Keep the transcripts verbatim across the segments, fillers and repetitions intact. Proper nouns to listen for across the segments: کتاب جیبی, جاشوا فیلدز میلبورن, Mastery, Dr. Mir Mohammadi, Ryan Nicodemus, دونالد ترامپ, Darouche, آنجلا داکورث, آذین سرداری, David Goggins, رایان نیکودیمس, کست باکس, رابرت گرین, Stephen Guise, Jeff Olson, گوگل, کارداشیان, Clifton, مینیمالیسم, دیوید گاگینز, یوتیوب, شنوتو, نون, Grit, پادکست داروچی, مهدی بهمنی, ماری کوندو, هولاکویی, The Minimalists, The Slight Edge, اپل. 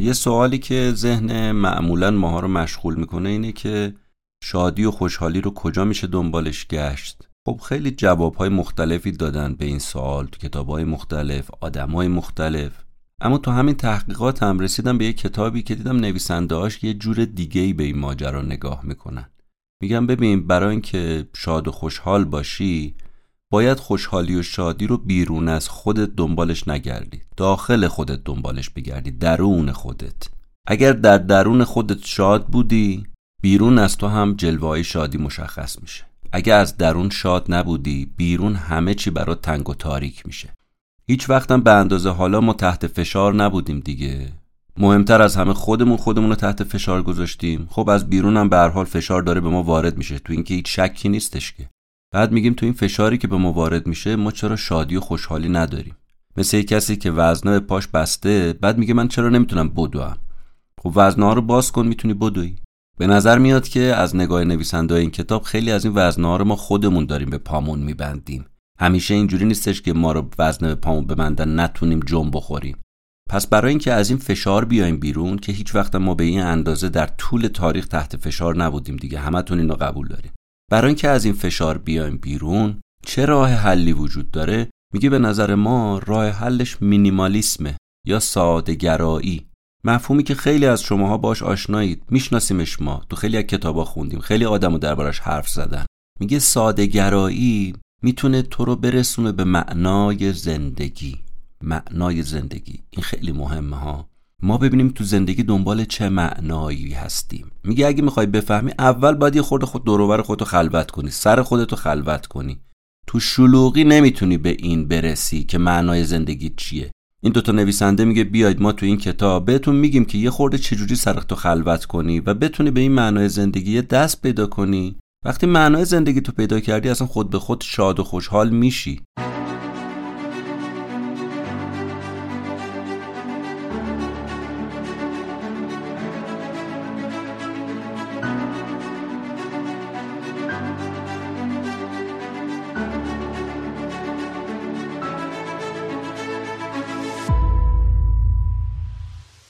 یه سوالی که ذهن معمولاً ماها رو مشغول میکنه اینه که شادی و خوشحالی رو کجا میشه دنبالش گشت؟ خب خیلی جوابهای مختلفی دادن به این سوال تو کتابهای مختلف، آدمهای مختلف. اما تو همین تحقیقات هم رسیدم به یه کتابی که دیدم نویسنده‌هاش یه جور دیگه‌ای به این ماجرا نگاه میکنن. میگم ببین، برای اینکه شاد و خوشحال باشی باید خوشحالی و شادی رو بیرون از خودت دنبالش نگردی، داخل خودت دنبالش بگردی، درون خودت. اگر در درون خودت شاد بودی، بیرون از تو هم جلوه‌های شادی مشخص میشه. اگر از درون شاد نبودی، بیرون همه چی برات تنگ و تاریک میشه. هیچ وقتم به اندازه حالا ما تحت فشار نبودیم دیگه. مهمتر از همه خودمون خودمون رو تحت فشار گذاشتیم. خب از بیرون هم به هر حال فشار داره به ما وارد میشه، تو اینکه هیچ شکی نیستش که. بعد میگیم تو این فشاری که به ما وارد میشه ما چرا شادی و خوشحالی نداریم؟ مثل کسی که وزنه پاش بسته، بعد میگه من چرا نمیتونم بدوم؟ خب وزنه‌ها رو باز کن، میتونی بدوی. به نظر میاد که از نگاه نویسنده‌های این کتاب خیلی از این وزنه‌ها رو ما خودمون داریم به پامون میبندیم. همیشه اینجوری نیستش که ما رو وزنه به پامون ببندن نتونیم جنب بخوریم. پس برای اینکه از این فشار بیایم بیرون، که هیچ وقت ما به این اندازه در طول تاریخ تحت فشار نبودیم دیگه، همتون اینو قبول دارین. برای اینکه از این فشار بیایم بیرون چه راه حلی وجود داره؟ میگه به نظر ما راه حلش مینیمالیسمه یا ساده گرایی. مفهومی که خیلی از شماها باش آشنایید، میشناسیمش، ما تو خیلی از کتابا خوندیم، خیلی آدمو دربارش حرف زدن. میگه ساده گرایی میتونه تو رو برسونه به معنای زندگی. معنای زندگی این خیلی مهمه ها. ما ببینیم تو زندگی دنبال چه معنایی هستیم. میگه اگه میخوای بفهمی، اول باید یه خورده خود دور و بر خودتو خلوت کنی، سر خودتو خلوت کنی. تو شلوغی نمیتونی به این برسی که معنای زندگی چیه. این دوتا نویسنده میگه بیاید ما تو این کتاب بهتون میگیم که یه خورده چجوری سرتو خلوت کنی و بتونی به این معنای زندگی دست پیدا کنی. وقتی معنای زندگی تو پیدا کردی، اصلا خود به خود شاد و خوشحال میشی.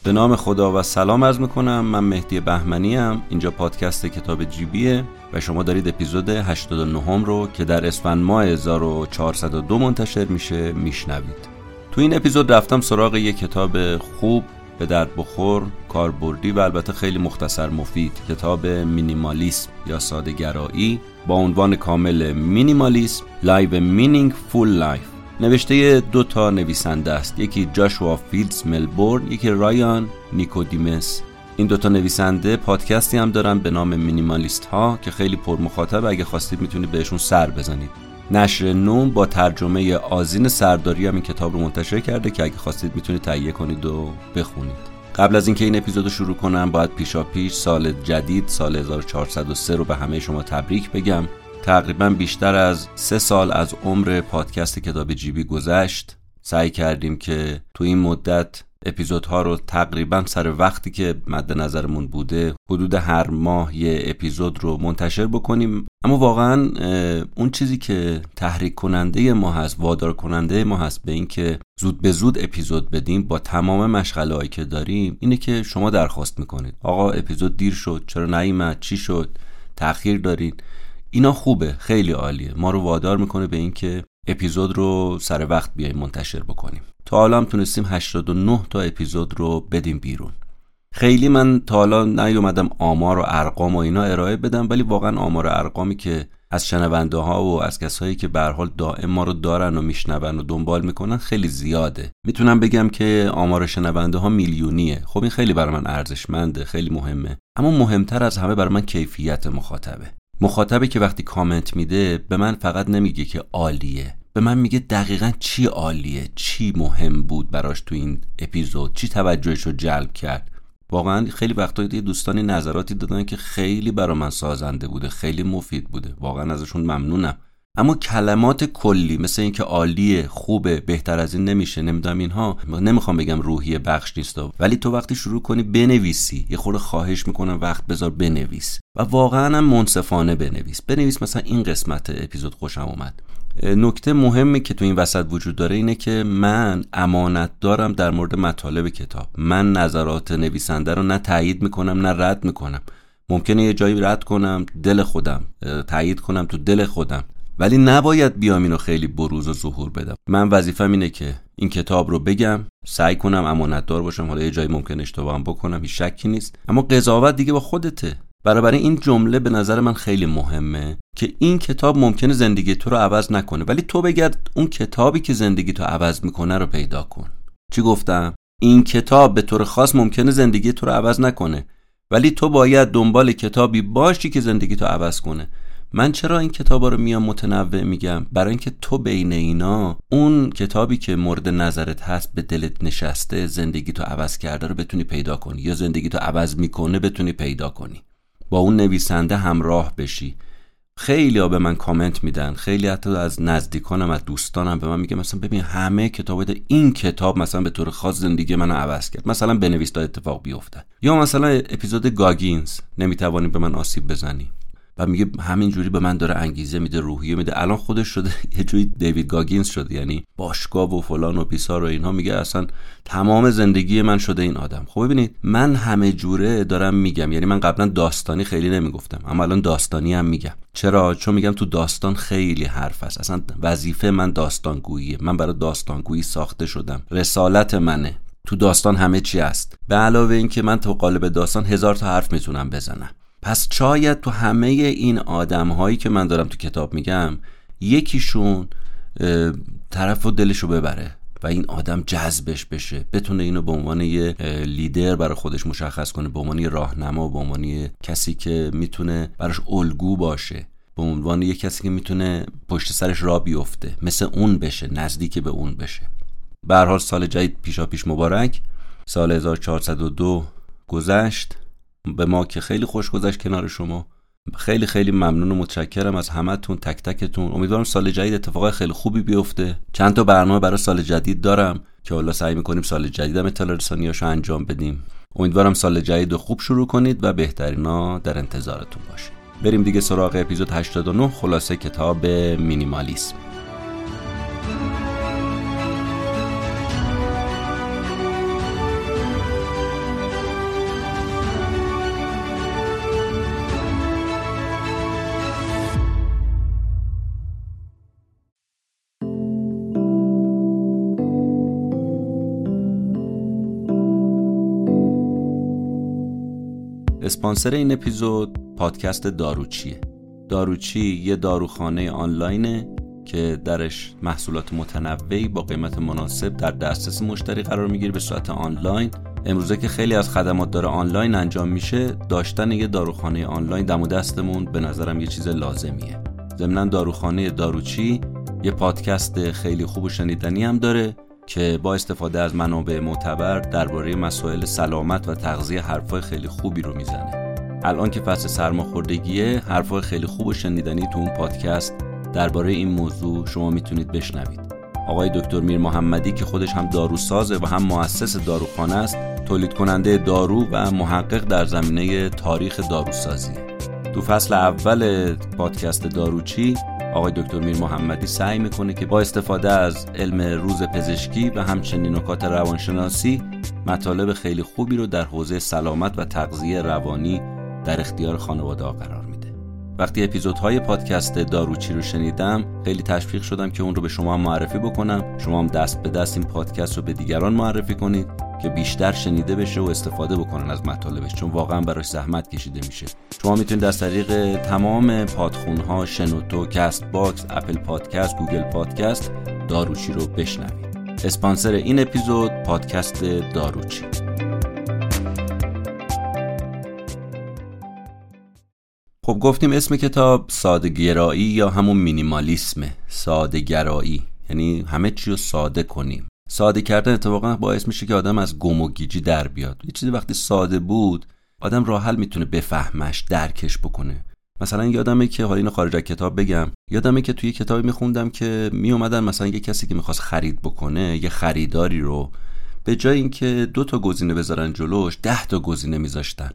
به نام خدا و سلام عرض میکنم. من مهدی بهمنی ام. اینجا پادکست کتاب جیبیه و شما دارید اپیزود هشتاد و نه رو که در اسفند ماه هزار و چهارصد و دو منتشر میشه میشنوید. تو این اپیزود رفتم سراغ یک کتاب خوب، به درد بخور، کاربردی و البته خیلی مختصر مفید، کتاب مینیمالیسم یا ساده گرایی با عنوان کامل مینیمالیسم Live a Meaningful Life. نوشته دو تا نویسنده است، یکی جاشوا فیلدز میلبورن، یکی رایان نیکودیمس. این دو تا نویسنده پادکستی هم دارن به نام مینیمالیست ها که خیلی پرمخاطب، اگه خواستید میتونید بهشون سر بزنید. نشر نون با ترجمه آذین سرداری هم این کتاب رو منتشر کرده که اگه خواستید میتونید تهیه کنید و بخونید. قبل از اینکه این اپیزودو شروع کنم، باید پیشاپیش سال جدید، سال هزار و چهارصد و سه رو به همه شما تبریک بگم. تقریبا بیشتر از سه سال از عمر پادکست کتاب جیبی گذشت. سعی کردیم که تو این مدت اپیزودها رو تقریبا سر وقتی که مد نظرمون بوده، حدود هر ماه یه اپیزود رو منتشر بکنیم. اما واقعا اون چیزی که تحریک کننده ما هست، وادار کننده ما هست به این که زود به زود اپیزود بدیم با تمام مشغله هایی که داریم، اینه که شما درخواست میکنید آقا اپیزود دیر شد، چرا نیومد، چی شد، تأخیر دارین. اینا خوبه، خیلی عالیه، ما رو وادار میکنه به این که اپیزود رو سر وقت بیایم منتشر بکنیم. تا حالا هم تونستیم هشتاد و نه تا اپیزود رو بدیم بیرون. خیلی من تا حالا نیومدم آمار و ارقام و اینا ارائه بدم، ولی واقعا آمار و ارقامی که از شنونده ها و از کسایی که به هر حال دائم ما رو دارن و میشنون و دنبال میکنن خیلی زیاده. میتونم بگم که آمار شنونده ها میلیونیه. خب این خیلی برای من ارزشمنده، خیلی مهمه. اما مهمتر از همه برای من کیفیت مخاطبه. مخاطبی که وقتی کامنت میده به من فقط نمیگه که عالیه، به من میگه دقیقاً چی عالیه، چی مهم بود براش تو این اپیزود، چی توجهش رو جلب کرد. واقعاً خیلی وقت‌ها دوستانی نظراتی دادن که خیلی برا من سازنده بوده، خیلی مفید بوده، واقعاً ازشون ممنونم. اما کلمات کلی مثل این که عالیه، خوبه، بهتر از این نمیشه، نمیدونم اینها، نمیخوام بگم روحیه بخش نیست، ولی تو وقتی شروع کنی بنویسی، یه خورده خواهش میکنم وقت بذار بنویس و واقعا هم منصفانه بنویس. بنویس مثلا این قسمت اپیزود خوشم اومد، نکته مهمی که تو این وسط وجود داره اینه که من امانت دارم در مورد مطالب کتاب. من نظرات نویسنده رو نه تایید میکنم نه رد میکنم. ممکنه یه جایی رد کنم، دل خودم تایید کنم تو دل خودم، ولی نباید بیام اینو خیلی بروز و ظهور بدم. من وظیفم اینه که این کتاب رو بگم، سعی کنم امانتدار باشم. حالا یه جایی ممکن اشتباه هم بکنم، هیچ شکی نیست، اما قضاوت دیگه با خودته. برابر این جمله به نظر من خیلی مهمه که این کتاب ممکنه زندگی تو رو عوض نکنه، ولی تو بگرد اون کتابی که زندگی تو عوض میکنه رو پیدا کن. چی گفتم؟ این کتاب به طور خاص ممکنه زندگی تو رو عوض نکنه، ولی تو باید دنبال کتابی باشی که زندگی تو عوض کنه. من چرا این کتابا رو میام متنوع میگم؟ برای اینکه تو بین اینا اون کتابی که مورد نظرت هست، به دلت نشسته، زندگی تو عوض کرده رو بتونی پیدا کنی، یا زندگی تو عوض میکنه بتونی پیدا کنی، با اون نویسنده همراه بشی. خیلی ها به من کامنت میدن، خیلی حتی از نزدیکانم از دوستانم به من میگه مثلا ببین همه کتابا، این کتاب مثلا به طور خاص زندگی منو عوض کرد، مثلا بنویس تا اتفاق بیفته، یا مثلا اپیزود گاگینز نمیتوانی به من آسیب بزنی، و میگه همین جوری به من داره انگیزه میده، روحیه میده. الان خودش شده یه جوری دیوید گاگینز شده، یعنی باشگاه و فلان و بیسار و اینها، میگه اصلا تمام زندگی من شده این آدم. خب ببینید، من همه جوره دارم میگم، یعنی من قبلا داستانی خیلی نمیگفتم، اما الان داستانی هم میگم. چرا؟ چون میگم تو داستان خیلی حرف هست. اصلا وظیفه من داستانگوییه، من برای داستانگویی ساخته شدم، رسالت منه تو داستان، همه چی هست. به علاوه اینکه من تو قالب داستان هزار تا حرف میتونم بزنم. پس شاید تو همه این آدم هایی که من دارم تو کتاب میگم، یکیشون طرف و دلشو ببره و این آدم جذبش بشه، بتونه اینو به عنوان یه لیدر برای خودش مشخص کنه، به عنوان یه راهنما، به عنوان یه کسی که میتونه براش الگو باشه، به عنوان یه کسی که میتونه پشت سرش را بیفته، مثل اون بشه، نزدیک به اون بشه. به هر حال سال جدید پیشا پیش مبارک. سال هزار و چهارصد و دو گذشت، به ما که خیلی خوش گذشت کنار شما. خیلی خیلی ممنون و متشکرم از همتون، تک تکتون. امیدوارم سال جدید اتفاقای خیلی خوبی بیفته. چند تا برنامه برای سال جدید دارم که حالا سعی میکنیم سال جدیدم اطلاع رسانیاشو انجام بدیم. امیدوارم سال جدید رو خوب شروع کنید و بهترینا در انتظارتون باشه. بریم دیگه سراغ اپیزود هشتاد و نه، خلاصه کتاب مینیمالیسم. اسپانسر این اپیزود پادکست داروچیه. داروچی یه داروخانه آنلاینه که درش محصولات متنوعی با قیمت مناسب در دسترس مشتری قرار میگیره به صورت آنلاین. امروزه که خیلی از خدمات داره آنلاین انجام میشه، داشتن یه داروخانه آنلاین دم و دستمون به نظرم یه چیز لازمیه. ضمناً داروخانه داروچی یه پادکست خیلی خوب و شنیدنی هم داره که با استفاده از منابع معتبر درباره مسائل سلامت و تغذیه حرفای خیلی خوبی رو میزنه. الان که فصل سرماخوردگیه، حرفای خیلی خوب و شنیدنی تو اون پادکست درباره این موضوع شما میتونید بشنوید. آقای دکتر میر محمدی که خودش هم داروسازه و هم مؤسس داروخانه است، تولید کننده دارو و محقق در زمینه تاریخ داروسازی. تو فصل اول پادکست داروچی آقای دکتر میر محمدی سعی میکنه که با استفاده از علم روز پزشکی و همچنین نکات روانشناسی مطالب خیلی خوبی رو در حوزه سلامت و تغذیه روانی در اختیار خانواده ها قرار میده. وقتی اپیزودهای پادکست داروچی رو شنیدم، خیلی تشویق شدم که اون رو به شما هم معرفی بکنم. شما هم دست به دست این پادکست رو به دیگران معرفی کنید که بیشتر شنیده بشه و استفاده بکنن از مطالبش، چون واقعا براش زحمت کشیده میشه. شما میتونید از طریق تمام پادخون‌ها، شنوتو، کست باکس، اپل پادکست، گوگل پادکست، داروچی رو بشنوید. اسپانسر این اپیزود پادکست داروچی. خب گفتیم اسم کتاب ساده‌گرایی یا همون مینیمالیسمه. ساده‌گرایی یعنی همه چی رو ساده کنیم. ساده کردن اتفاقا باعث میشه که آدم از گم و گیجی در بیاد. یه چیزی وقتی ساده بود، آدم راه حل میتونه بفهمش، درکش بکنه. مثلا یادمه که حالا اینو خارج از کتاب بگم، یادمه که توی کتابی میخوندم که میومدن مثلا یه کسی که میخواست خرید بکنه، یه خریداری رو، به جای اینکه دو تا گزینه بذارن جلوش، ده تا گزینه میذاشتن.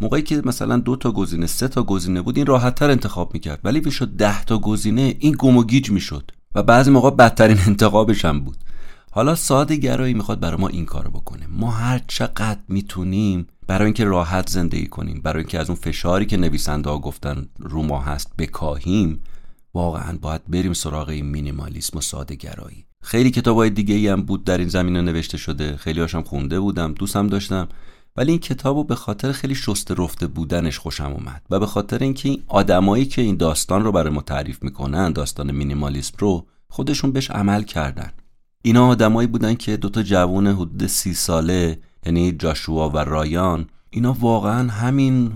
موقعی که مثلا دو تا گزینه سه تا گزینه بود این راحت‌تر انتخاب می‌کرد، ولی میشد ده تا گزینه این گم و گیج میشد و بعضی موقع بدترین انتخابش هم بود. حالا ساده گرایی میخواد برای ما این کارو بکنه. ما هر چقدر میتونیم برای اینکه راحت زندگی کنیم، برای اینکه از اون فشاری که نویسنده‌ها گفتن رو ما هست بکاهیم، واقعاً باید بریم سراغ این مینیمالیسم و ساده گرایی. خیلی کتابای دیگه‌ای هم بود در این زمینه نوشته شده، خیلی هاشم خونده بودم، دوستم داشتم، ولی این کتابو به خاطر خیلی شسته رفته بودنش خوشم اومد و به خاطر اینکه این آدمایی که این داستان رو برای ما تعریف میکنن، داستان مینیمالیسم رو، خودشون بهش عمل کردن. اینا آدمایی بودن که دوتا جوان حدود سی ساله، یعنی جاشوا و رایان، اینا واقعا همین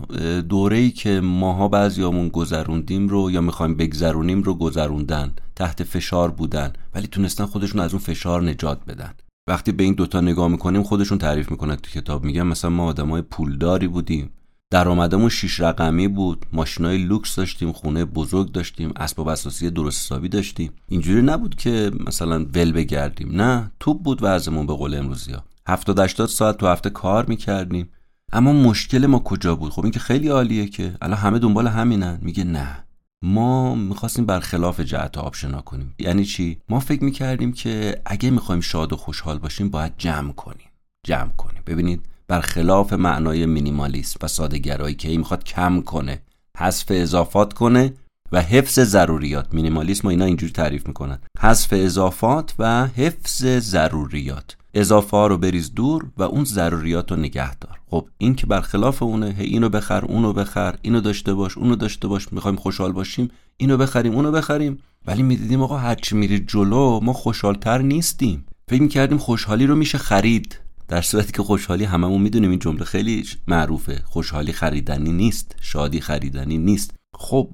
دوره‌ای که ماها بعضیامون گذروندیم رو یا می‌خوایم بگذرونیم رو گذروندن، تحت فشار بودن، ولی تونستن خودشون از اون فشار نجات بدن. وقتی به این دوتا نگاه میکنیم خودشون تعریف میکنن تو کتاب، میگن مثلا ما آدمای پولداری بودیم، درآمدمون شش رقمی بود، ماشینای لوکس داشتیم، خونه بزرگ داشتیم، اسباب اساسی درست حسابی داشتیم. اینجوری نبود که مثلا ول بگردیم، نه، توپ بود وضعمون به قول امروزی‌ها. هفتاد هشتاد ساعت تو هفته کار میکردیم. اما مشکل ما کجا بود؟ خب این که خیلی عالیه که الان همه دنبال همینن. میگه نه، ما میخواستیم برخلاف جهت آپشنا کنیم. یعنی چی؟ ما فکر میکردیم که اگه میخوایم شاد و خوشحال باشیم باید جمع کنیم، جمع کنیم. ببینید، برخلاف معنای مینیمالیسم و ساده‌گرایی که این میخواد کم کنه، حذف اضافات کنه و حفظ ضروریات. مینیمالیسم و اینا اینجوری تعریف میکنن: حذف اضافات و حفظ ضروریات. اضافه ها رو بریز دور و اون ضروریات رو نگه دار. خب این که برخلاف اونه، هی اینو بخر اونو بخر، اینو داشته باش اونو داشته باش، میخوایم خوشحال باشیم اینو بخریم اونو بخریم، ولی میدیدیم آقا هرچی میری جلو ما خوشحالتر نیستیم. فکر میکردیم خوشحالی رو میشه خرید، در صورتی که خوشحالی، هممون میدونیم این جمله خیلی معروفه، خوشحالی خریدنی نیست، شادی خریدنی نیست. خب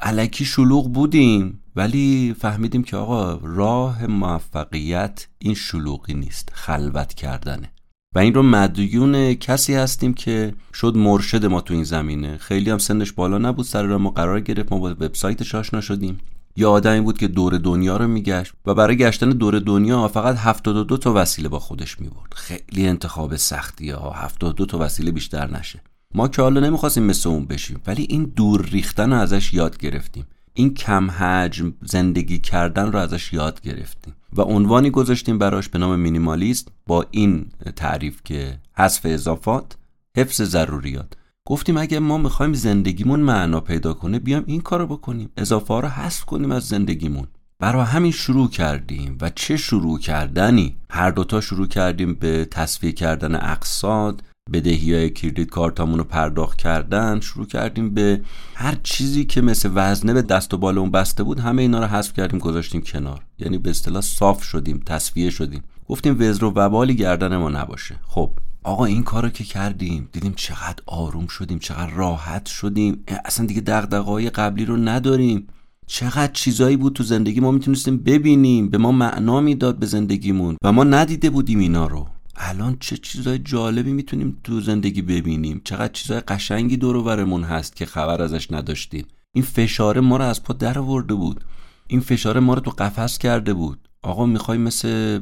الکی شلوغ بودیم، ولی فهمیدیم که آقا راه موفقیت این شلوغی نیست، خلوت کردنه. و این رو مدیون کسی هستیم که شد مرشد ما تو این زمینه. خیلی هم سنش بالا نبود، سر راه ما قرار گرفت، ما با وبسایتش آشنا شدیم. یه آدمی بود که دور دنیا رو میگشت و برای گشتن دور دنیا فقط هفتاد و دو تا وسیله با خودش میبرد. خیلی انتخاب سختیه ها، هفتاد و دو تا وسیله بیشتر نشه. ما که حالا نمیخواستیم مثل اون بشیم، ولی این دور ریختن رو ازش یاد گرفتیم، این کم حجم زندگی کردن رو ازش یاد گرفتیم و عنوانی گذاشتیم براش به نام مینیمالیست، با این تعریف که حذف اضافات، حفظ ضروریات. گفتیم اگه ما میخوایم زندگیمون معنا پیدا کنه بیام این کارو بکنیم، اضافه ها رو حذف کنیم از زندگیمون. برای همین شروع کردیم و چه شروع کردنی! هر دوتا شروع کردیم به تصفیه کردن اقساط، بدهی‌های کریدیت کارتامون رو پرداخت کردن، شروع کردیم به هر چیزی که مثل وزنه به دست و بالمون بسته بود، همه اینا رو حذف کردیم، گذاشتیم کنار. یعنی به اصطلاح صاف شدیم، تصفیه شدیم، گفتیم وزر و وبالی گردن ما نباشه. خب آقا این کارو که کردیم دیدیم چقدر آروم شدیم، چقدر راحت شدیم، اصلا دیگه دغدغه‌های قبلی رو نداریم. چقدر چیزایی بود تو زندگی ما میتونستیم ببینیم، به ما معنا میداد به زندگیمون و ما ندیده بودیم اینا رو. الان چه چیزای جالبی میتونیم تو زندگی ببینیم، چقدر چیزای قشنگی دور و برمون هست که خبر ازش نداشتیم. این فشار ما رو از پا در آورده بود، این فشار ما رو تو قفس کرده بود. آقا میخوای مثل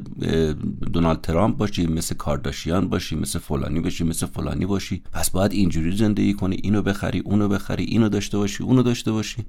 دونالد ترامپ باشی، مثل کارداشیان باشی، مثل فلانی باشی، مثل فلانی باشی، پس باید اینجوری زندگی کنی، اینو بخری اونو بخری، اینو داشته باشی اونو داشته باشی.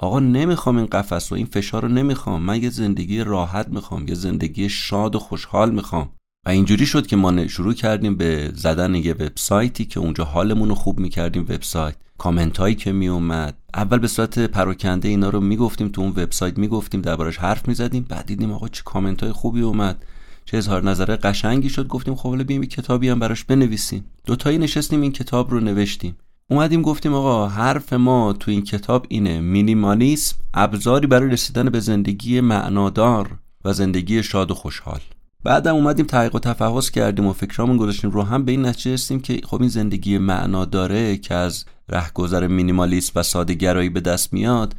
آقا نمیخوام این قفس و این فشار رو نمیخوام، من یه زندگی راحت میخوام، یه زندگی شاد و خوشحال میخوام. و اینجوری شد که ما شروع کردیم به زدن یه وبسایتی که اونجا حالمون رو خوب می‌کردیم. وبسایت، کامنت هایی که می اومد، اول به صورت پراکنده اینا رو میگفتیم تو اون وبسایت، میگفتیم دربارش حرف میزدیم، بعد دیدیم آقا چه کامنت های خوبی اومد، چه اظهار نظر قشنگی شد. گفتیم خب حالا بیایم کتابی هم براش بنویسیم. دوتایی نشستیم این کتاب رو نوشتیم، اومدیم گفتیم آقا حرف ما تو این کتاب اینه: مینیمالیسم ابزاری برای رسیدن به زندگی معنادار و زندگی شاد و خوشحال. بعدم اومدیم تحقیق و تفحص کردیم و فکرامون گذاشتیم رو هم، به این نتیجه رسیدیم که خب این زندگی معنا داره که از رهگذر مینیمالیسم و ساده‌گرایی به دست میاد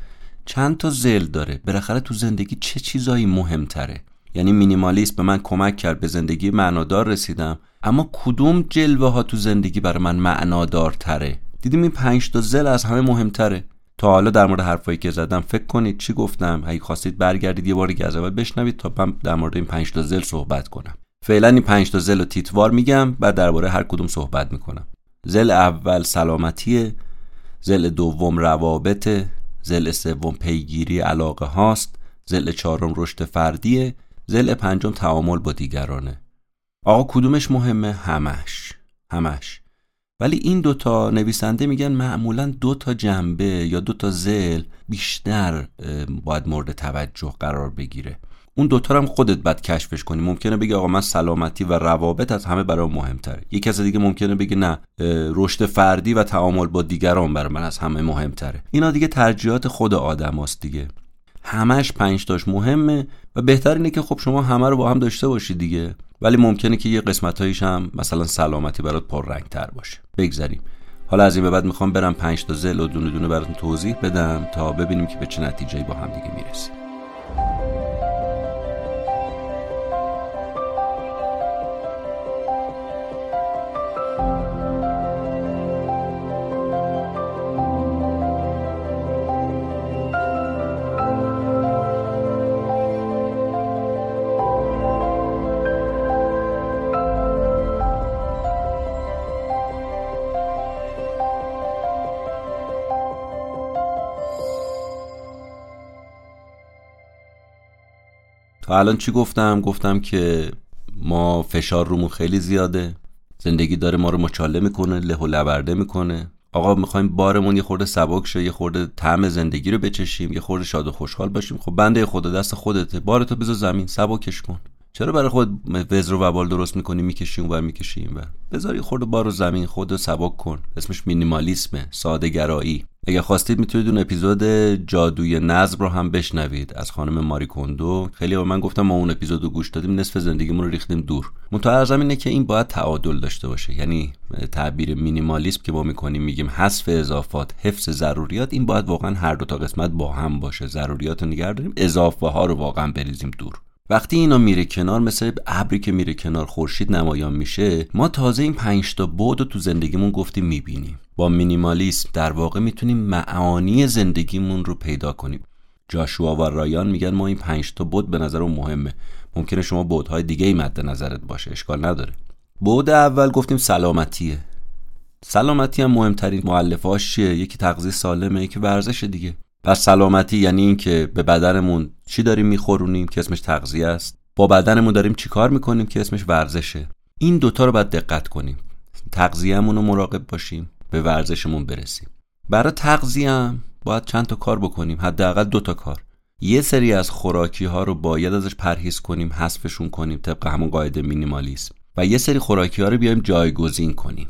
چند تا ذیل داره. بالاخره تو زندگی چه چیزایی مهمتره؟ یعنی مینیمالیسم به من کمک کرد به زندگی معنادار رسیدم، اما کدوم جلوه ها تو زندگی برای من معنادارتره؟ دیدیم این پنج تا ذیل از همه مهمتره. تا حالا در مورد حرفایی که زدم فکر کنید چی گفتم، اگه خواستید برگردید یه بار از اول بشنوید تا من در مورد این پنج تا ذیل صحبت کنم. فعلا این پنج تا ذیل رو تیتوار میگم، بعد درباره هر کدوم صحبت میکنم. ضلع اول سلامتیه، ضلع دوم روابطه، ضلع سوم پیگیری علاقه هاست، ضلع چهارم رشد فردیه، ضلع پنجم تعامل با دیگرانه. آقا کدومش مهمه؟ همش همش. ولی این دوتا نویسنده میگن معمولاً دوتا جنبه یا دوتا ضلع بیشتر باید مورد توجه قرار بگیره. اون دوتا رو هم خودت بعد کشفش کنی. ممکنه بگی آقا من سلامتی و روابط از همه برام مهمتره. یک کس دیگه ممکنه بگه نه، رشد فردی و تعامل با دیگران برام از همه مهمتره. اینا دیگه ترجیحات خود آدماست دیگه. همش پنج تاش مهمه و بهتر اینه که خب شما همه رو با هم داشته باشید دیگه. ولی ممکنه که یه قسمتایش هم مثلا سلامتی برات پررنگ‌تر باشه. بگذاریم. حالا از این به بعد میخوام برم پنج تا ضلع رو دونه دونه براتون توضیح بدم تا ببینیم که به چه نتیجه‌ای با هم دیگه میرسیم. الان چی گفتم؟ گفتم که ما فشار رومون خیلی زیاده، زندگی داره ما رو مچاله میکنه، له و لبرده میکنه. آقا میخوایم بارمون یه خورده سبک شه، یه خورده طعم زندگی رو بچشیم، یه خورده شاد و خوشحال باشیم. خب بنده خدا دست خودته، بارتو بذار زمین، سبکش کن. چرا برای خود وزر و وبال درست میکنی میکشیم و میکشیم و بذار یه خورده بارو زمین، خودت سبک کن. اسمش مینیمالیسمه، ساده گرایی. اگه خواستید میتونید اون اپیزود جادوی نظم رو هم بشنوید از خانم ماری کوندو. خیلی به من گفتم ما اون اپیزودو گوش دادیم نصف زندگیمون رو ریختیم دور. منتها از اینه که این باید تعادل داشته باشه. یعنی تعبیر مینیمالیسم که ما میکنیم میگیم حذف اضافات، حفظ ضروریات، این باید واقعا هر دو تا قسمت با هم باشه. ضروریات رو نگهداریم، اضافه ها رو واقعا بریزیم دور. وقتی اینا میره کنار، مثل ابری که میره کنار خورشید نمایان میشه، ما تازه این پنج تا بعد رو تو زندگیمون گفتیم میبینیم. با مینیمالیسم در واقع میتونیم معانی زندگیمون رو پیدا کنیم. جاشوا و رایان میگن ما این پنج تا بعد به نظرمون مهمه. ممکنه شما بعدهای دیگه ای مد نظرت باشه، اشکال نداره. بعد اول گفتیم سلامتیه. سلامتی هم مهمترین مؤلفه‌اش چیه؟ یکی تغذیه سالمه، یکی ورزش دیگه. پس سلامتی یعنی این که به بدنمون چی داریم میخورونیم که اسمش تغذیه است، با بدنمون داریم چی کار میکنیم که اسمش ورزشه. این دوتا رو باید دقت کنیم، تغذیه‌مون رو مراقب باشیم، به ورزشمون برسیم. برای تغذیه باید چند تا کار بکنیم، حداقل دو تا کار. یه سری از خوراکی ها رو باید ازش پرهیز کنیم، حذفشون کنیم طبق همون قاعده مینیمالیسم، و یه سری خوراکی ها رو بیایم جایگزین کنیم.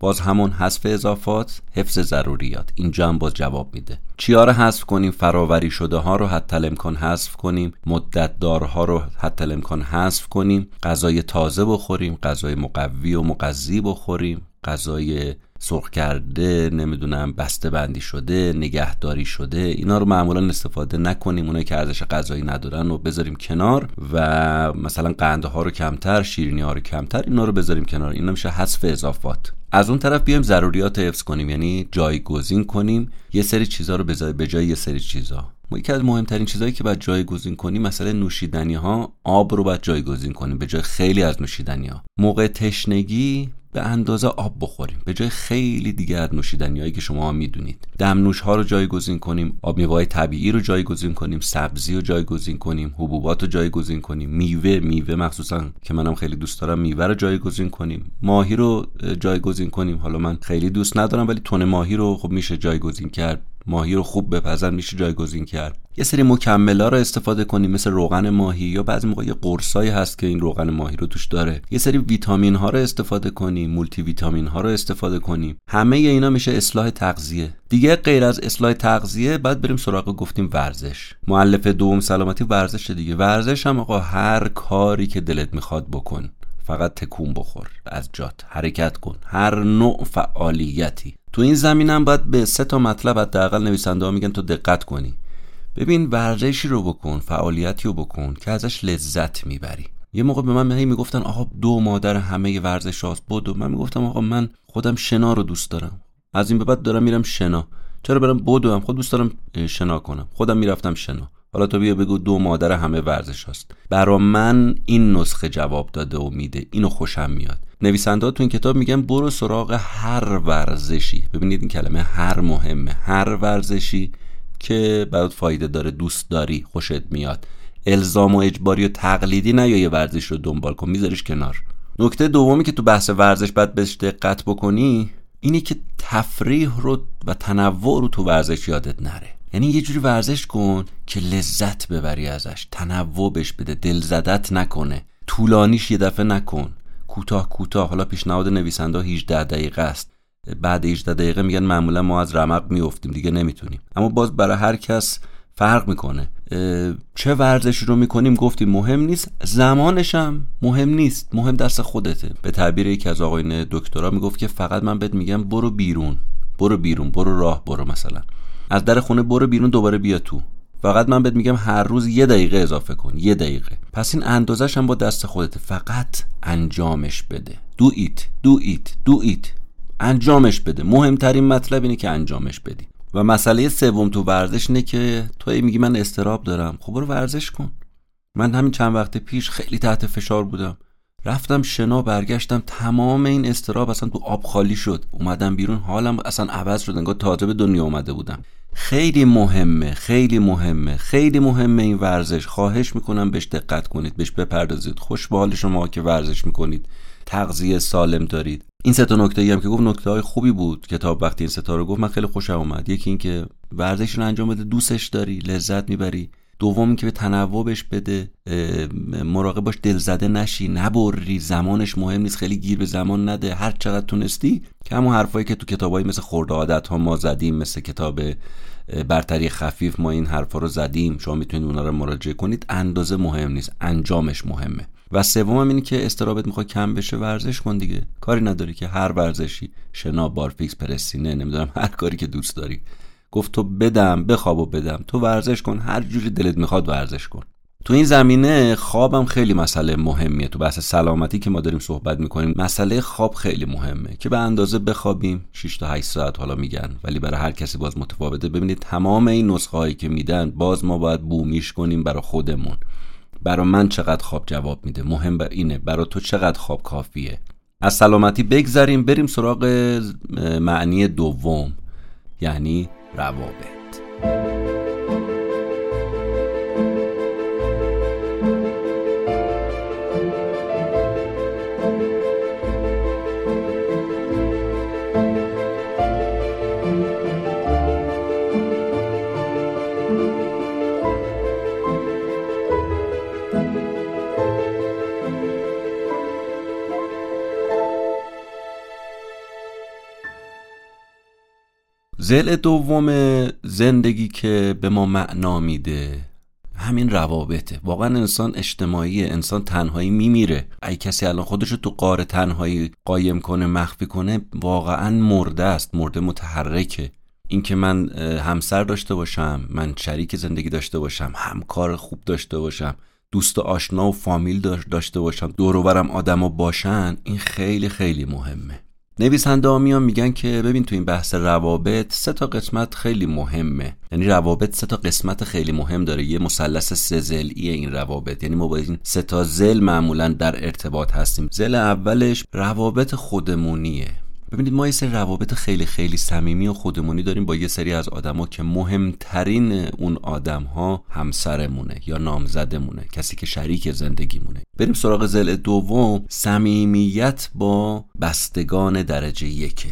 باز همون حذف اضافات، حفظ ضروریات. اینجا هم باز جواب میده. چیا رو حذف کنیم؟ فراوری شده ها رو حتی الامکان حذف کنیم، مدت دار ها رو حتی الامکان حذف کنیم، غذای تازه بخوریم، غذای مقوی و مغذی بخوریم، غذای سرخ کرده، نمیدونم بسته بندی شده، نگهداری شده، اینا رو معمولا استفاده نکنیم. اونایی که ارزش غذایی ندارن رو بذاریم کنار و مثلا قنده ها رو کمتر، شیرینی ها رو کمتر، اینا رو بذاریم کنار. اینا میشه حذف اضافات. از اون طرف بیایم ضروریات رو حفظ کنیم، یعنی جایگزین کنیم، یه سری چیزا رو بذاریم به جای یه سری چیزا. یکی از مهمترین چیزایی که باید جایگزین کنیم مثلا نوشیدنی ها، آب رو باید جایگزین کنیم، به جای خیلی از نوشیدنی ها. موقع تشنگی به اندازه آب بخوریم، به جای خیلی دیگه از نوشیدنیایی که شما میدونید. دمنوش ها رو جایگزین کنیم، آب میوه طبیعی رو جایگزین کنیم، سبزی رو جایگزین کنیم، حبوبات رو جایگزین کنیم، میوه میوه مخصوصا که منم خیلی دوست دارم میوه رو جایگزین کنیم، ماهی رو جایگزین کنیم. حالا من خیلی دوست ندارم ولی تن ماهی رو خب میشه جایگزین کرد. ماهی رو خوب بپزن میشه جایگزین کرد. یه سری مکمل‌ها رو استفاده کنیم مثل روغن ماهی، یا بعضی موقع یه قرصایی هست که این روغن ماهی رو توش داره. یه سری ویتامین‌ها رو استفاده کنیم، مولتی ویتامین‌ها رو استفاده کنیم. همه اینا میشه اصلاح تغذیه. دیگه غیر از اصلاح تغذیه بعد بریم سراغ گفتیم ورزش. مؤلف دوم سلامتی ورزش دیگه. ورزش هم آقا هر کاری که دلت میخواد بکن، فقط تکون بخور از جات، حرکت کن، هر نوع فعالیتی. تو این زمینم باید به سه تا مطلب حداقل نویسنده ها میگن تو دقت کنی. ببین ورزشی رو بکن، فعالیتی رو بکن که ازش لذت میبری. یه موقع به من هی میگفتن آقا دو مادر همه ورزش هاست بدو. من میگفتم آقا من خودم شنا رو دوست دارم، از این به بعد دارم میرم شنا، چرا برم بدوم؟ خود دوست دارم شنا کنم، خودم میرفتم شنا. حالا تو بیا بگو دو مادر همه ورزش هست. برا من این نسخه جواب داده و میده، اینو خوشم میاد. نویسنده ها تو این کتاب میگن برو سراغ هر ورزشی، ببینید این کلمه هر مهمه، هر ورزشی که برات فایده داره، دوست داری، خوشت میاد. الزام و اجباری و تقلیدی نه، یا یه ورزش رو دنبال کن، میذاریش کنار. نکته دومی که تو بحث ورزش باید بهش دقت بکنی اینه که تفریح رو و تنوع رو تو ورزش یادت نره. یعنی یه جوری ورزش کن که لذت ببری ازش، تنوع بهش بده، دلزدت نکنه، طولانیش یه دفعه نکن، کوتاه کوتاه. حالا پیشنهاد نویسنده هجده دقیقه است. بعد هجده دقیقه میگن معمولا ما از رمق میافتیم، دیگه نمیتونیم. اما باز برای هر کس فرق میکنه چه ورزشی رو میکنیم. گفتیم مهم نیست، زمانش هم مهم نیست، مهم درس خودته. به تعبیر یکی از آقایون دکترا میگفت که فقط من بهت میگم برو بیرون، برو بیرون، برو راه برو، مثلا از در خونه برو بیرون دوباره بیا تو. فقط من بهت میگم هر روز یه دقیقه اضافه کن، یه دقیقه. پس این اندازش هم با دست خودته، فقط انجامش بده. do it do it do it انجامش بده. مهمترین مطلب اینه که انجامش بدی. و مسئله سوم تو ورزش اینه که تو میگی من استراب دارم، خب برو ورزش کن. من همین چند وقت پیش خیلی تحت فشار بودم، رفتم شنا، برگشتم، تمام این استراب اصلا تو آب خالی شد. اومدم بیرون حالم اصلا عوض شد، انگار تازه به دنیا اومده بودم. خیلی مهمه، خیلی مهمه، خیلی مهمه این ورزش. خواهش میکنم بهش دقت کنید، بهش بپردازید. خوش به حال شما که ورزش میکنید، تغذیه سالم دارید. این سه تا نکته‌ای هم که گفت نکته‌های خوبی بود کتاب. وقتی این سه تا رو گفت من خیلی خوشم اومد. یکی این که ورزش رو انجام بده، دوستش داری، لذت میبری. دوم این که به تنوع بهش بده، مراقب باش دلزده نشی، نبری، زمانش مهم نیست، خیلی گیر به زمان نده. هر چقدر تونستی که همون حرفایی که تو کتابایی مثل خورده عادت‌ها ما زدیم، مثل کتاب برتری خفیف ما این حرفا رو زدیم، شما میتونید اون‌ها رو مراجعه کنید. اندازه مهم نیست، انجامش مهمه. و سومم اینه که استرابت میخواد کم بشه، ورزش کن دیگه. کاری نداری که هر ورزشی، شنا، بارفیکس، پرسینه، نمیدونم هر کاری که دوست داری. گفت تو بدم بخواب و بدم، تو ورزش کن، هر جوری دلت میخواد ورزش کن. تو این زمینه خوابم خیلی مسئله مهمیه. تو بحث سلامتی که ما داریم صحبت میکنیم، مسئله خواب خیلی مهمه که به اندازه بخوابیم، شش تا هشت ساعت حالا میگن، ولی برای هر کسی باز متفاوته. ببینید تمام این نسخه‌هایی که میدن باز ما باید بومیش کنیم برای خودمون. برای من چقدر خواب جواب میده، مهم بر اینه. برای تو چقدر خواب کافیه؟ از سلامتی بگذریم، بریم سراغ معنی دوم، یعنی روابط. زل دوم زندگی که به ما معنا میده همین روابطه. واقعا انسان اجتماعیه، انسان تنهایی میمیره. اگه کسی الان خودشو تو قاره تنهایی قایم کنه، مخفی کنه، واقعا مرده است، مرده متحرکه. این که من همسر داشته باشم، من شریک زندگی داشته باشم، همکار خوب داشته باشم، دوست آشنا و فامیل داشته باشم، دور و برم آدما باشن، این خیلی خیلی مهمه. نویسنده ها میان میگن که ببین تو این بحث روابط سه تا قسمت خیلی مهمه. یعنی روابط سه تا قسمت خیلی مهم داره، یه مثلث سه ضلعی این روابط. یعنی ما با این سه تا ضلع معمولا در ارتباط هستیم. ضلع اولش روابط خودمونیه. ببینید ما یه سری روابط خیلی خیلی صمیمی و خودمونی داریم با یه سری از آدما که مهمترین اون آدم‌ها همسرمونه یا نامزدمونه، کسی که شریک زندگیمونه. بریم سراغ ضلع دوم، صمیمیت با بستگان درجه یک.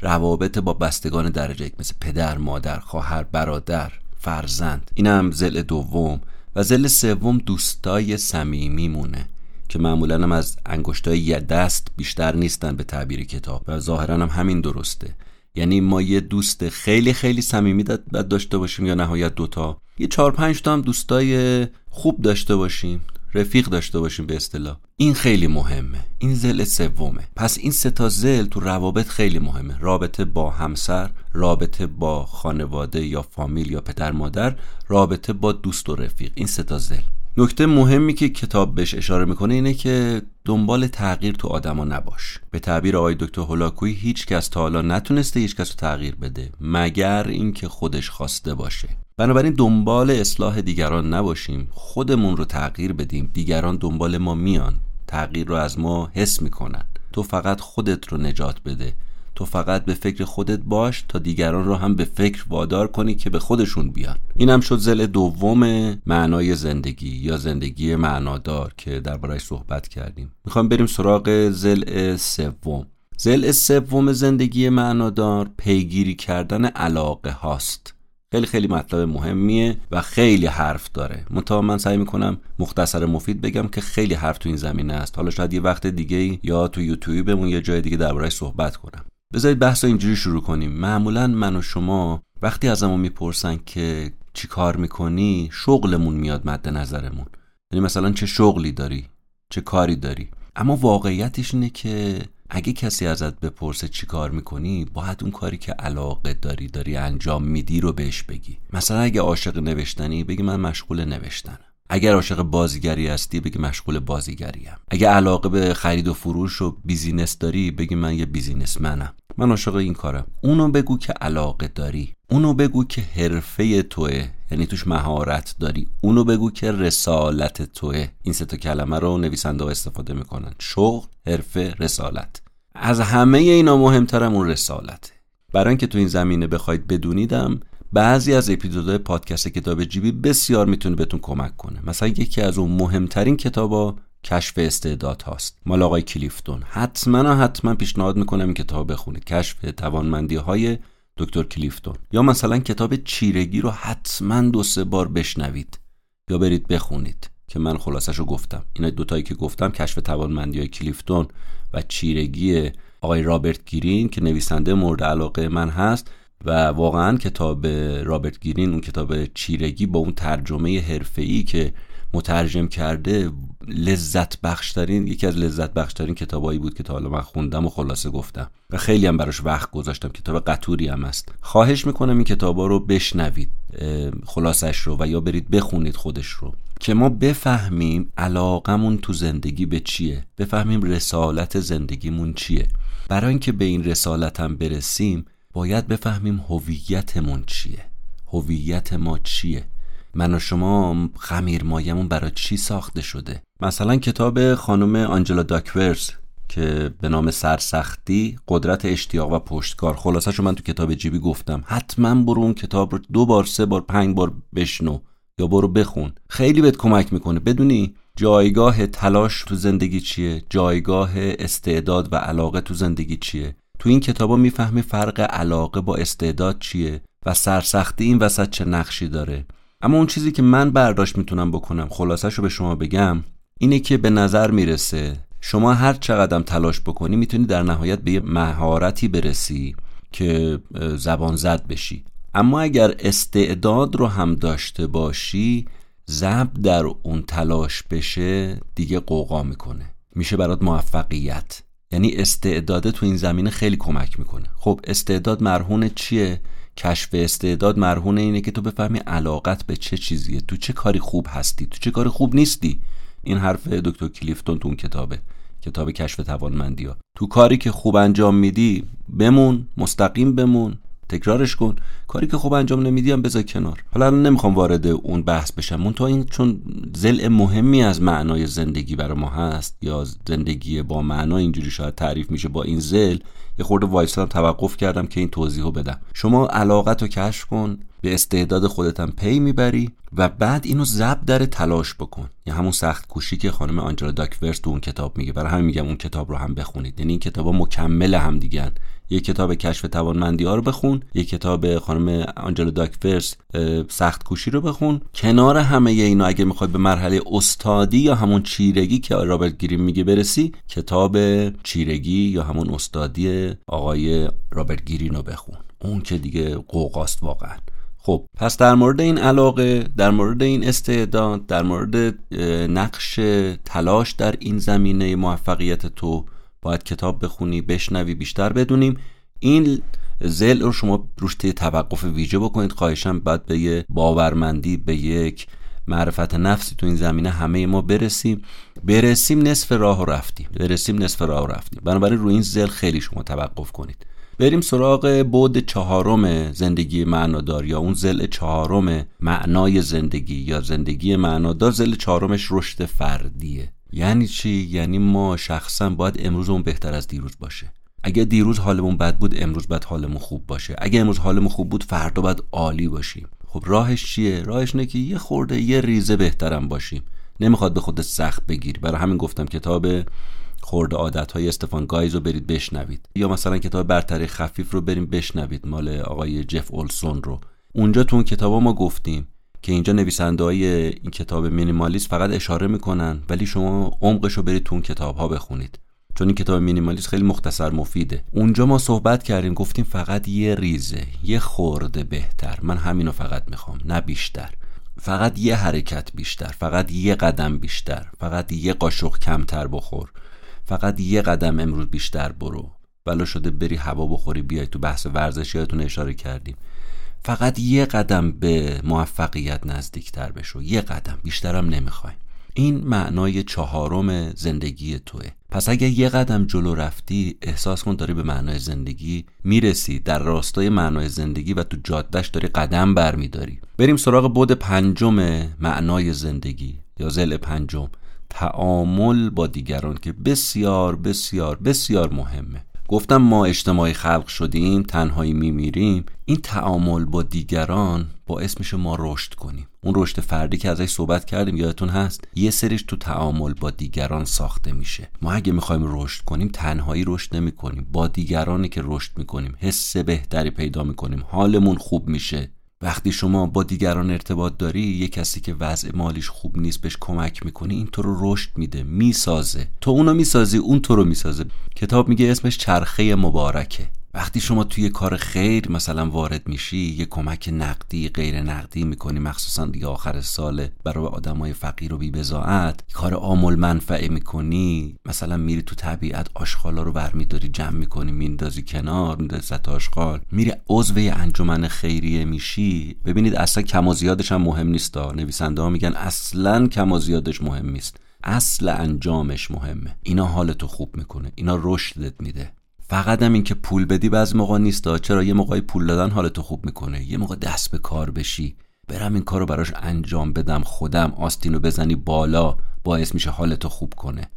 روابط با بستگان درجه یک مثل پدر، مادر، خواهر، برادر، فرزند. اینم ضلع دوم. و ضلع سوم دوستای صمیمیمونه که معمولاً هم از انگشتای یه دست بیشتر نیستن به تعبیر کتاب و ظاهراً هم همین درسته. یعنی ما یه دوست خیلی خیلی صمیمی داشته باشیم یا نهایت دوتا، یه چهار پنج تا هم دوستای خوب داشته باشیم، رفیق داشته باشیم به اصطلاح. این خیلی مهمه، این ضلع سومه. پس این سه تا ضلع تو روابط خیلی مهمه. رابطه با همسر، رابطه با خانواده یا فامیل یا پدر مادر، رابطه با دوست و رفیق. این سه تا ضلع. نکته مهمی که کتاب بهش اشاره میکنه اینه که دنبال تغییر تو آدما نباش. به تعبیر آقای دکتر هولاکویی هیچ کس تا حالا نتونسته هیچ کس رو تغییر بده مگر اینکه خودش خواسته باشه. بنابراین دنبال اصلاح دیگران نباشیم، خودمون رو تغییر بدیم. دیگران دنبال ما میان، تغییر رو از ما حس میکنن. تو فقط خودت رو نجات بده، تو فقط به فکر خودت باش تا دیگران رو هم به فکر وادار کنی که به خودشون بیان. این هم شد ضلع دوم معنای زندگی یا زندگی معنادار که درباره‌اش صحبت کردیم. میخوام بریم سراغ ضلع سوم. ضلع سوم زندگی معنادار پیگیری کردن علاقه هاست. خیلی خیلی مطلب مهمیه و خیلی حرف داره. منتها من سعی میکنم مختصر مفید بگم که خیلی حرف تو این زمینه است. حالا شاید یه وقت دیگه یا تو یوتیوبمون یا جای دیگه درباره‌اش صحبت کنم. بذارید بحث رو اینجوری شروع کنیم. معمولا من و شما وقتی ازمون میپرسن که چی کار میکنی، شغلمون میاد مد نظرمون. یعنی مثلا چه شغلی داری، چه کاری داری. اما واقعیتش اینه که اگه کسی ازت بپرسه چی کار میکنی، باید اون کاری که علاقه داری داری انجام میدی رو بهش بگی. مثلا اگه عاشق نوشتنی، بگی من مشغول نوشتنم. اگر عاشق بازیگری هستی، بگی مشغول بازیگریم. اگه علاقه به خرید و فروش و بیزینس داری، بگی من یه بیزینسمنم، من عاشق این کارم. اونو بگو که علاقه داری، اونو بگو که حرفه توئه، یعنی توش مهارت داری، اونو بگو که رسالت توئه. این سه تا کلمه رو نویسنده‌ها استفاده میکنن: شغل، حرفه، رسالت. از همه اینا مهمترم اون رسالته. برای اینکه تو این زمینه بخواید بدونیدم، بعضی از اپیزودهای پادکست کتاب جیبی بسیار میتونه بهتون کمک کنه. مثلا یکی از اون مهمترین کتابا کشف استعداد هاست، مال آقای کلیفتون. حتما حتما پیشنهاد میکنم این کتاب بخونید، کشف توانمندی های دکتر کلیفتون. یا مثلا کتاب چیرگی رو حتما دو سه بار بشنوید یا برید بخونید که من خلاصه‌شو گفتم. اینا دو تایی که گفتم، کشف توانمندی های کلیفتون و چیرگی آقای رابرت گرین که نویسنده مورد علاقه من هست. و واقعا کتاب رابرت گرین، اون کتاب چیرگی با اون ترجمه حرفه‌ای که مترجم کرده، لذت بخشترین، یکی از لذت بخشترین کتابایی بود که تا حالا من خوندم و خلاصه گفتم و خیلی هم براش وقت گذاشتم. کتاب قطوری هم است. خواهش میکنم این کتابا رو بشنوید، خلاصش رو، و یا برید بخونید خودش رو، که ما بفهمیم علاقمون تو زندگی به چیه، بفهمیم رسالت زندگیمون چیه. برای اینکه به این رسالت هم برسیم، باید بفهمیم هویتمون چیه، هویت ما چیه، من و شما خمیرمایه‌مون برای چی ساخته شده. مثلا کتاب خانم آنجلا داکورث که به نام سرسختی، قدرت اشتیاق و پشتکار، خلاصه‌شو من تو کتاب جیبی گفتم. حتما برو اون کتاب رو دو بار، سه بار، پنج بار بشنو یا برو بخون. خیلی بهت کمک میکنه بدونی جایگاه تلاش تو زندگی چیه، جایگاه استعداد و علاقه تو زندگی چیه. تو این کتابا میفهمی فرق علاقه با استعداد چیه و سرسختی این وسط چه نقشی داره. اما اون چیزی که من برداشت میتونم بکنم، خلاصه‌شو به شما بگم، اینه که به نظر میرسه شما هر چقدر تلاش بکنی میتونی در نهایت به یه مهارتی برسی که زبان زد بشی. اما اگر استعداد رو هم داشته باشی، ضرب در اون تلاش بشه، دیگه قوقا میکنه، میشه برات موفقیت. یعنی استعداد تو این زمینه خیلی کمک میکنه. خب استعداد مرهون چیه؟ کشف استعداد مرهون اینه که تو بفهمی علاقت به چه چیزیه، تو چه کاری خوب هستی، تو چه کاری خوب نیستی. این حرف دکتر کلیفتون تو اون کتابه، کتاب کشف توانمندی‌ها. تو کاری که خوب انجام میدی بمون، مستقیم بمون، تکرارش کن. کاری که خوب انجام نمیدی هم بذار کنار. حالا نمیخوام وارد اون بحث بشم، من تو این چون ضلع مهمی از معنای زندگی برای ما هست، یا زندگی با معنا اینجوری شاید تعریف میشه. با این ضلع یه خورده وایسادم، توقف کردم که این توضیحو بدم. شما علاقتو کشف کن، به استعداد خودت هم پی میبری و بعد اینو ضرب در تلاش بکن، یا همون سخت کوشی که خانم آنجلا داکورث تو اون کتاب میگه. برای همین میگم اون کتاب رو هم بخونید. یعنی این کتابا مکمل هم دیگه. یک کتاب کشف توانمندی‌ها رو بخون، یک کتاب خانم آنجلا داکورث سخت کوشی رو بخون. کنار همه اینا اگه میخواد به مرحله استادی یا همون چیرگی که رابرت گرین میگه برسی، کتاب چیرگی یا همون استادی آقای رابرت گرین رو بخون. اون که دیگه قوقاست واقعا. خب پس در مورد این علاقه، در مورد این استعداد، در مورد نقش تلاش در این زمینه موفقیت تو، باید کتاب بخونی، بشنوی، بیشتر بدونیم. این ضلع رو شما روش ته توقف ویژه بکنید خواهشاً. بعد به یه باورمندی، به یک معرفت نفسی تو این زمینه همه ما برسیم. برسیم نصف راه رفتیم، برسیم نصف راه رفتیم. بنابراین روی این ضلع خیلی شما توقف کنید. بریم سراغ بعد چهارم زندگی معنادار یا اون ضلع چهارم معنای زندگی یا زندگی معنادار. ضلع چهارمش رشد فردیه. یعنی چی؟ یعنی ما شخصا باید امروزمون بهتر از دیروز باشه. اگه دیروز حالمون بد بود امروز باید حالمون خوب باشه. اگه امروز حالمون خوب بود فردا باید عالی باشیم. خب راهش چیه؟ راهش اینه که یه خورده یه ریزه بهترم باشیم. نمیخواد به خودت سخت بگیر. برای همین گفتم کتاب خرد عادت‌های استفان گایز رو برید بشنوید، یا مثلا کتاب برتری خفیف رو بریم بشنوید مال آقای جف اولسون رو. اونجا تو اون کتابا ما گفتیم که اینجا نویسنده‌های این کتاب مینیمالیسم فقط اشاره میکنن، ولی شما عمقش رو برید تو اون کتاب‌ها بخونید، چون این کتاب مینیمالیسم خیلی مختصر مفیده. اونجا ما صحبت کردیم، گفتیم فقط یه ریزه، یه خورده بهتر. من همینو فقط میخوام، نه بیشتر. فقط یه حرکت بیشتر، فقط یه قدم بیشتر، فقط یه قاشق کمتر بخور، فقط یه قدم امروز بیشتر برو. بلا شده بری هوا بخوری بیای. تو بحث ورزش یادتون اشاره کردیم، فقط یه قدم به موفقیت نزدیکتر بشو، یه قدم بیشترم نمیخوای. این معنای چهارم زندگی توه. پس اگه یه قدم جلو رفتی احساس کن داری به معنای زندگی میرسی، در راستای معنای زندگی و تو جادهش داری قدم برمیداری. بریم سراغ بعد پنجم معنای زندگی یا ضلع پنجم، تعامل با دیگران، که بسیار بسیار بسیار مهمه. گفتم ما اجتماعی خلق شدیم، تنهایی میمیریم. این تعامل با دیگران باعث میشه ما رشد کنیم. اون رشد فردی که ازش صحبت کردیم یادتون هست، یه سریش تو تعامل با دیگران ساخته میشه. ما اگه میخوایم رشد کنیم تنهایی رشد نمی کنیم، با دیگرانی که رشد میکنیم حس بهتری پیدا میکنیم، حالمون خوب میشه. وقتی شما با دیگران ارتباط داری، یه کسی که وضع مالیش خوب نیست بهش کمک میکنی، این تو رو رشد میده، میسازه. تو اونو میسازی، اون تو رو میسازه. کتاب میگه اسمش چرخه مبارکه. وقتی شما توی کار خیر مثلا وارد میشی، یه کمک نقدی غیر نقدی میکنی، مخصوصا دیگه آخر سال برای آدمای فقیر و بی‌بضاعت کار عامل منفعه میکنی. مثلا میری تو طبیعت آشغالا رو برمیداری جمع میکنی میندازی کنار، میندازی سطح آشغال، میری عضو یه انجمن خیریه میشی. ببینید اصلا کم و زیادش هم مهم نیست. نویسنده ها میگن اصلا کم و زیادش مهم نیست، اصل انجامش مهمه. اینا حالتو خوب میکنه، اینا رشدت میده. فقط هم این که پول بدی بعضی موقع نیستا. چرا؟ یه موقعی پول دادن حالتو خوب میکنه، یه موقع دست به کار بشی، برم این کارو براش انجام بدم خودم، آستینو بزنی بالا، باعث میشه حالتو خوب کنه.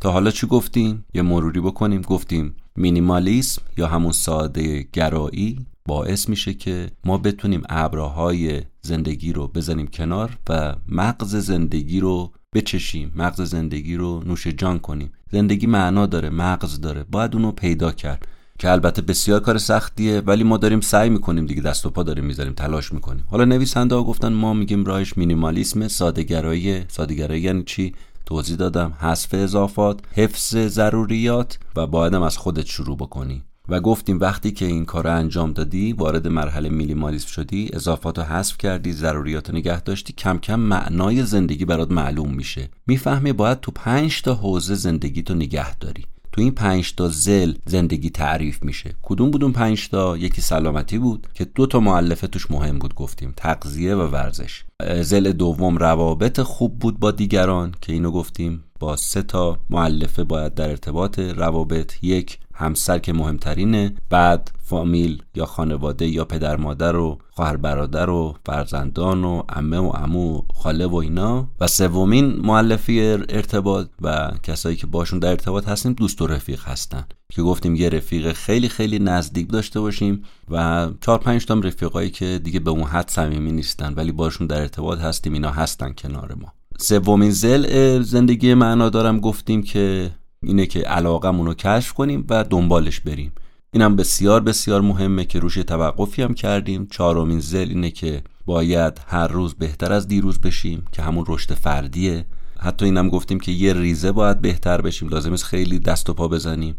تا حالا چی گفتیم؟ یه مروری بکنیم. گفتیم مینیمالیسم یا همون ساده گرایی باعث میشه که ما بتونیم ابرهای زندگی رو بزنیم کنار و مغز زندگی رو بچشیم، مغز زندگی رو نوش جان کنیم. زندگی معنا داره، مغز داره، باید اونو پیدا کرد، که البته بسیار کار سختیه، ولی ما داریم سعی میکنیم دیگه، دست و پا داریم میذاریم، تلاش میکنیم. حالا نویسنده ها گفتن ما میگیم راهش مینیمالیسم، ساده گرایی. ساده گرایی یعنی چی؟ توضیح دادم، حذف اضافات، حفظ ضروریات، و باید هم از خودت شروع بکنی. و گفتیم وقتی که این کار انجام دادی، وارد مرحله مینیمالیسم شدی، اضافات رو حذف کردی، ضروریات رو نگه داشتی، کم کم معنای زندگی برات معلوم میشه. میفهمی باید تو پنج تا حوزه زندگیتو نگه داری. تو این پنج تا زل زندگی تعریف میشه. کدوم بودون پنج تا؟ یکی سلامتی بود که دو تا مؤلفه توش مهم بود، گفتیم تغذیه و ورزش. زل دوم روابط خوب بود با دیگران، که اینو گفتیم با سه تا مؤلفه باید در ارتباط. روابط یک، همسر که مهمترینه، بعد فامیل یا خانواده یا پدر مادر و خواهر برادر و فرزندان و عمه و عمو خاله و اینا، و سومین مؤلفه ارتباط و کسایی که باشون در ارتباط هستیم دوست و رفیق هستن که گفتیم یه رفیق خیلی خیلی نزدیک داشته باشیم و چهار پنج تا رفیقایی که دیگه به اون حد صمیمی نیستن ولی باشون در ارتباط هستیم، اینا هستن کنار ما. سومین ضلع زندگی معنادارم گفتیم که اینه که علاقمون رو کشف کنیم و دنبالش بریم. اینم بسیار بسیار مهمه که روش توقفی هم کردیم. چهارمین ضلع اینه که باید هر روز بهتر از دیروز بشیم که همون رشد فردیه. حتی اینم گفتیم که یه ریزه باید بهتر بشیم، لازم نیست خیلی دست و پا بزنیم.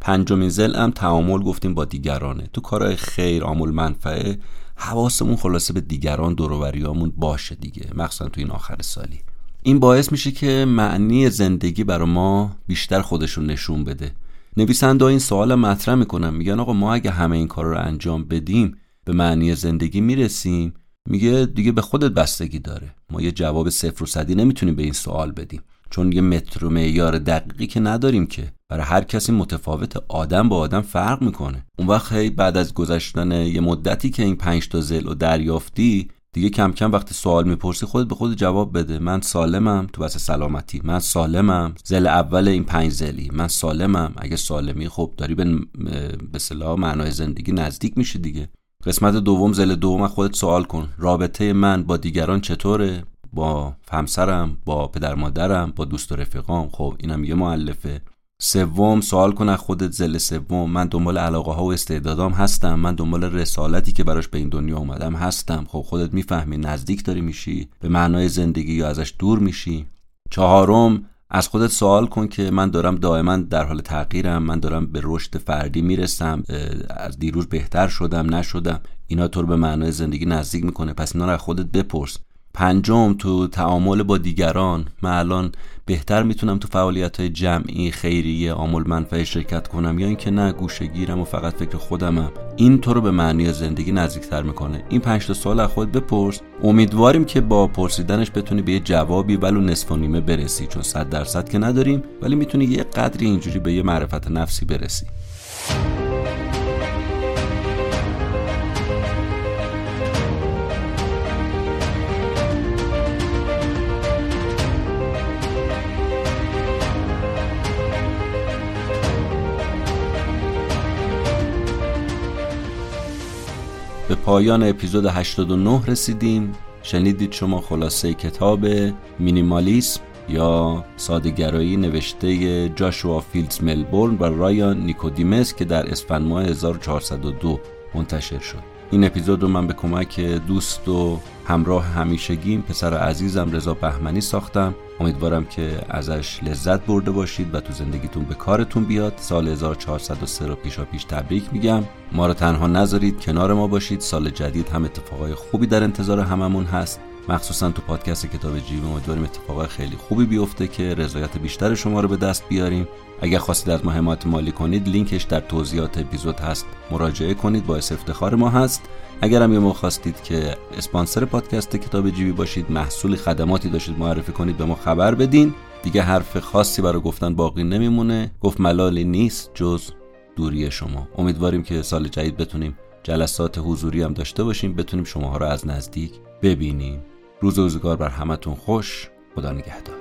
پنجمین ضلع هم تعامل گفتیم با دیگرانه. تو کارهای خیر عامل منفعه حواسمون خلاصه به دیگران، دور و بریامون باشه دیگه، مخصوصا تو این آخر سالی. این باعث میشه که معنی زندگی برای ما بیشتر خودشون نشون بده. نویسنده این سوال مطرح میکنن، میگن آقا ما اگه همه این کارا رو انجام بدیم به معنی زندگی میرسیم؟ میگه دیگه به خودت بستگی داره. ما یه جواب صفر و صدی نمیتونیم به این سوال بدیم، چون یه متر و معیار دقیقی که نداریم، که برای هر کسی متفاوت، آدم با آدم فرق میکنه. اون وقت هی بعد از گذشتن یه مدتی که این پنج تا ضلع دریافتی، دیگه کم کم وقتی سوال میپرسی خودت به خودت جواب بده. من سالمم، تو بحث سلامتی من سالمم، ضلع اول این پنج ضلعی من سالمم. اگه سالمی خب داری به به اصطلاح معنای زندگی نزدیک میشه دیگه. قسمت دوم، ضلع دوم، خودت سوال کن رابطه من با دیگران چطوره؟ با همسرم، با پدر مادرم، با دوست و رفیقام. خب اینم یه مؤلفه. سوم، سوال کن از خودت. ضلع سوم، من دنبال علاقه ها و استعدادام هستم، من دنبال رسالتی که براش به این دنیا اومدم هستم. خب خودت میفهمی نزدیک داری میشی به معنای زندگی یا ازش دور میشی. چهارم، از خودت سوال کن که من دارم دائما در حال تغییرم، من دارم به رشد فردی میرسم، از دیروز بهتر شدم نشدم. اینا تو رو به معنای زندگی نزدیک میکنه، پس اینا رو از خودت بپرس. پنجم، تو تعامل با دیگران، من الان بهتر میتونم تو فعالیت‌های جمعی خیریه عامل منفعه شرکت کنم یا اینکه نه گوشه‌گیرم و فقط فکر خودمم؟ این تو رو به معنی زندگی نزدیک‌تر میکنه. این پنج تا سوال از خودت بپرس. امیدواریم که با پرسیدنش بتونی به یه جوابی ولو نصف و نیمه برسی، چون صد درصد که نداریم ولی میتونی یه قدری اینجوری به یه معرفت نفسی برسی. به پایان اپیزود هشتاد و نه رسیدیم. شنیدید شما خلاصه کتاب مینیمالیسم یا ساده‌گرایی نوشته جاشوا فیلدز میلبورن و رایان نیکودیمس که در اسفند ماه هزار و چهارصد و دو منتشر شد. این اپیزود رو من به کمک دوست و همراه همیشگیم، پسر عزیزم رضا بهمنی ساختم. امیدوارم که ازش لذت برده باشید و تو زندگیتون به کارتون بیاد. سال هزار و چهارصد و سه رو پیشا پیش تبریک میگم. ما رو تنها نذارید، کنار ما باشید. سال جدید هم اتفاقای خوبی در انتظار هممون هست، مخصوصا تو پادکست کتاب جیب. امیدواریم اتفاقای خیلی خوبی بیفته که رضایت بیشتر شما رو به دست بیاریم. اگر خواستید از ما حمایت مالی کنید، لینکش در توضیحات اپیزود هست، مراجعه کنید، باعث افتخار ما هست. اگر هم یه موقع خواستید که اسپانسر پادکست کتاب جیبی باشید، محصول خدماتی داشتید معرفی کنید، به ما خبر بدین. دیگه حرف خاصی برای گفتن باقی نمیمونه، گفت ملالی نیست جز دوری شما. امیدواریم که سال جدید بتونیم جلسات حضوری هم داشته باشیم، بتونیم شماها رو از نزدیک ببینیم. روز و روزگار بر همتون خوش. خدا نگهدار.